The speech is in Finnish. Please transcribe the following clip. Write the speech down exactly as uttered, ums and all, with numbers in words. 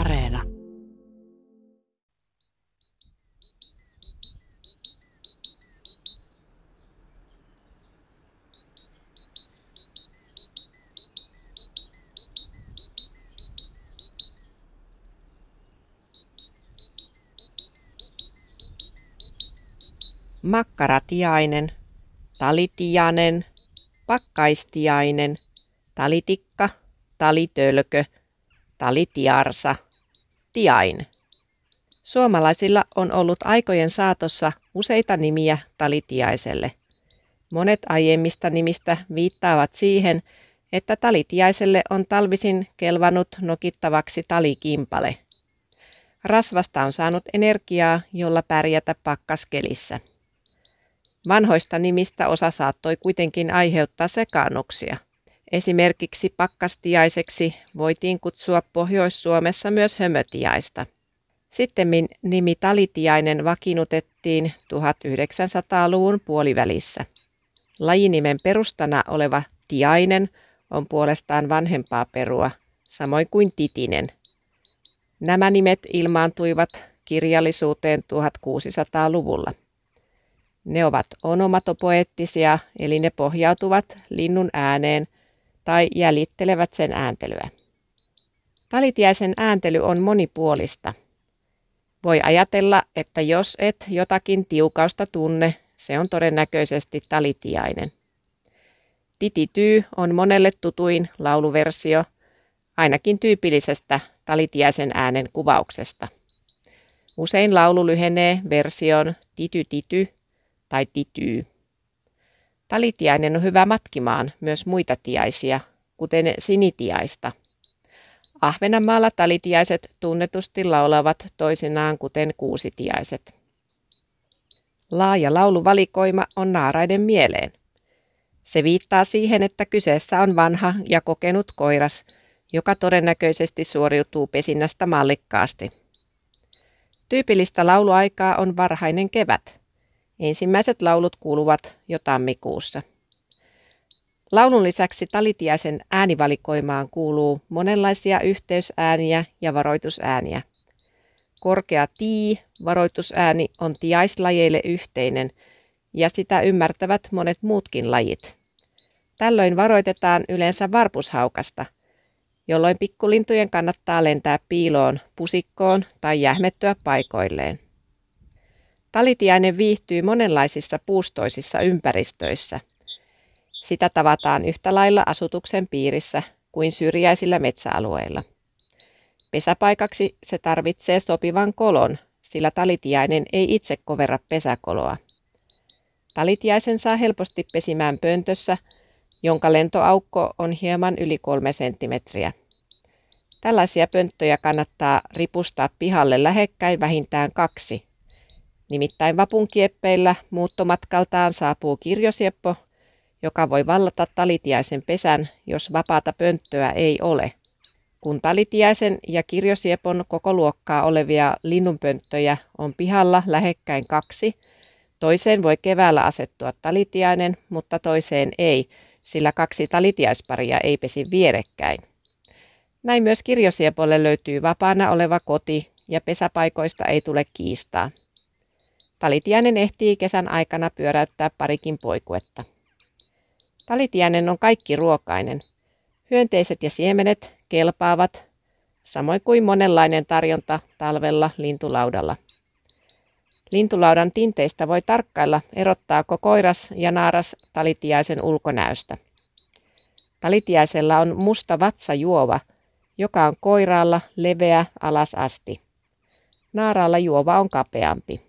Areena. Makkaratiainen, talitiainen, pakkaistiainen, talitikka, talitölkö, talitiarsa, tiain. Suomalaisilla on ollut aikojen saatossa useita nimiä talitiaiselle. Monet aiemmista nimistä viittaavat siihen, että talitiaiselle on talvisin kelvannut nokittavaksi talikimpale. Rasvasta on saanut energiaa, jolla pärjätä pakkaskelissä. Vanhoista nimistä osa saattoi kuitenkin aiheuttaa sekaannuksia. Esimerkiksi pakkastiaiseksi voitiin kutsua Pohjois-Suomessa myös hömötiaista. Sittemmin nimi talitiainen vakiinnutettiin tuhatyhdeksänsataaluvun puolivälissä. Lajinimen perustana oleva tiainen on puolestaan vanhempaa perua, samoin kuin titinen. Nämä nimet ilmaantuivat kirjallisuuteen tuhatkuusisataaluvulla. Ne ovat onomatopoeettisia, eli ne pohjautuvat linnun ääneen tai jäljittelevät sen ääntelyä. Talitiaisen ääntely on monipuolista. Voi ajatella, että jos et jotakin tiukausta tunne, se on todennäköisesti talitiainen. Titityy on monelle tutuin lauluversio, ainakin tyypillisestä talitiaisen äänen kuvauksesta. Usein laulu lyhenee versioon tity tity tai tityy. Talitiainen on hyvä matkimaan myös muita tiaisia, kuten sinitiaista. Ahvenanmaalla talitiaiset tunnetusti laulavat toisinaan kuten kuusitiaiset. Laaja lauluvalikoima on naaraiden mieleen. Se viittaa siihen, että kyseessä on vanha ja kokenut koiras, joka todennäköisesti suoriutuu pesinnästä mallikkaasti. Tyypillistä lauluaikaa on varhainen kevät. Ensimmäiset laulut kuuluvat jo tammikuussa. Laulun lisäksi talitiaisen äänivalikoimaan kuuluu monenlaisia yhteysääniä ja varoitusääniä. Korkea tii-varoitusääni on tiaislajeille yhteinen ja sitä ymmärtävät monet muutkin lajit. Tällöin varoitetaan yleensä varpushaukasta, jolloin pikkulintujen kannattaa lentää piiloon, pusikkoon tai jähmettyä paikoilleen. Talitiainen viihtyy monenlaisissa puustoisissa ympäristöissä. Sitä tavataan yhtä lailla asutuksen piirissä kuin syrjäisillä metsäalueilla. Pesäpaikaksi se tarvitsee sopivan kolon, sillä talitiainen ei itse koverra pesäkoloa. Talitiaisen saa helposti pesimään pöntössä, jonka lentoaukko on hieman yli kolme senttimetriä. Tällaisia pönttöjä kannattaa ripustaa pihalle lähekkäin vähintään kaksi. Nimittäin vapunkieppeillä muuttomatkaltaan saapuu kirjosieppo, joka voi vallata talitiaisen pesän, jos vapaata pönttöä ei ole. Kun talitiaisen ja kirjosiepon kokoluokkaa olevia linnunpönttöjä on pihalla lähekkäin kaksi, toiseen voi keväällä asettua talitiainen, mutta toiseen ei, sillä kaksi talitiaisparia ei pesi vierekkäin. Näin myös kirjosiepolle löytyy vapaana oleva koti ja pesäpaikoista ei tule kiistaa. Talitiainen ehtii kesän aikana pyöräyttää parikin poikuetta. Talitiainen on kaikki ruokainen. Hyönteiset ja siemenet kelpaavat, samoin kuin monenlainen tarjonta talvella lintulaudalla. Lintulaudan tinteistä voi tarkkailla, erottaako koiras ja naaras talitiaisen ulkonäöstä. Talitiaisella on musta vatsajuova, joka on koiraalla leveä alas asti. Naaraalla juova on kapeampi.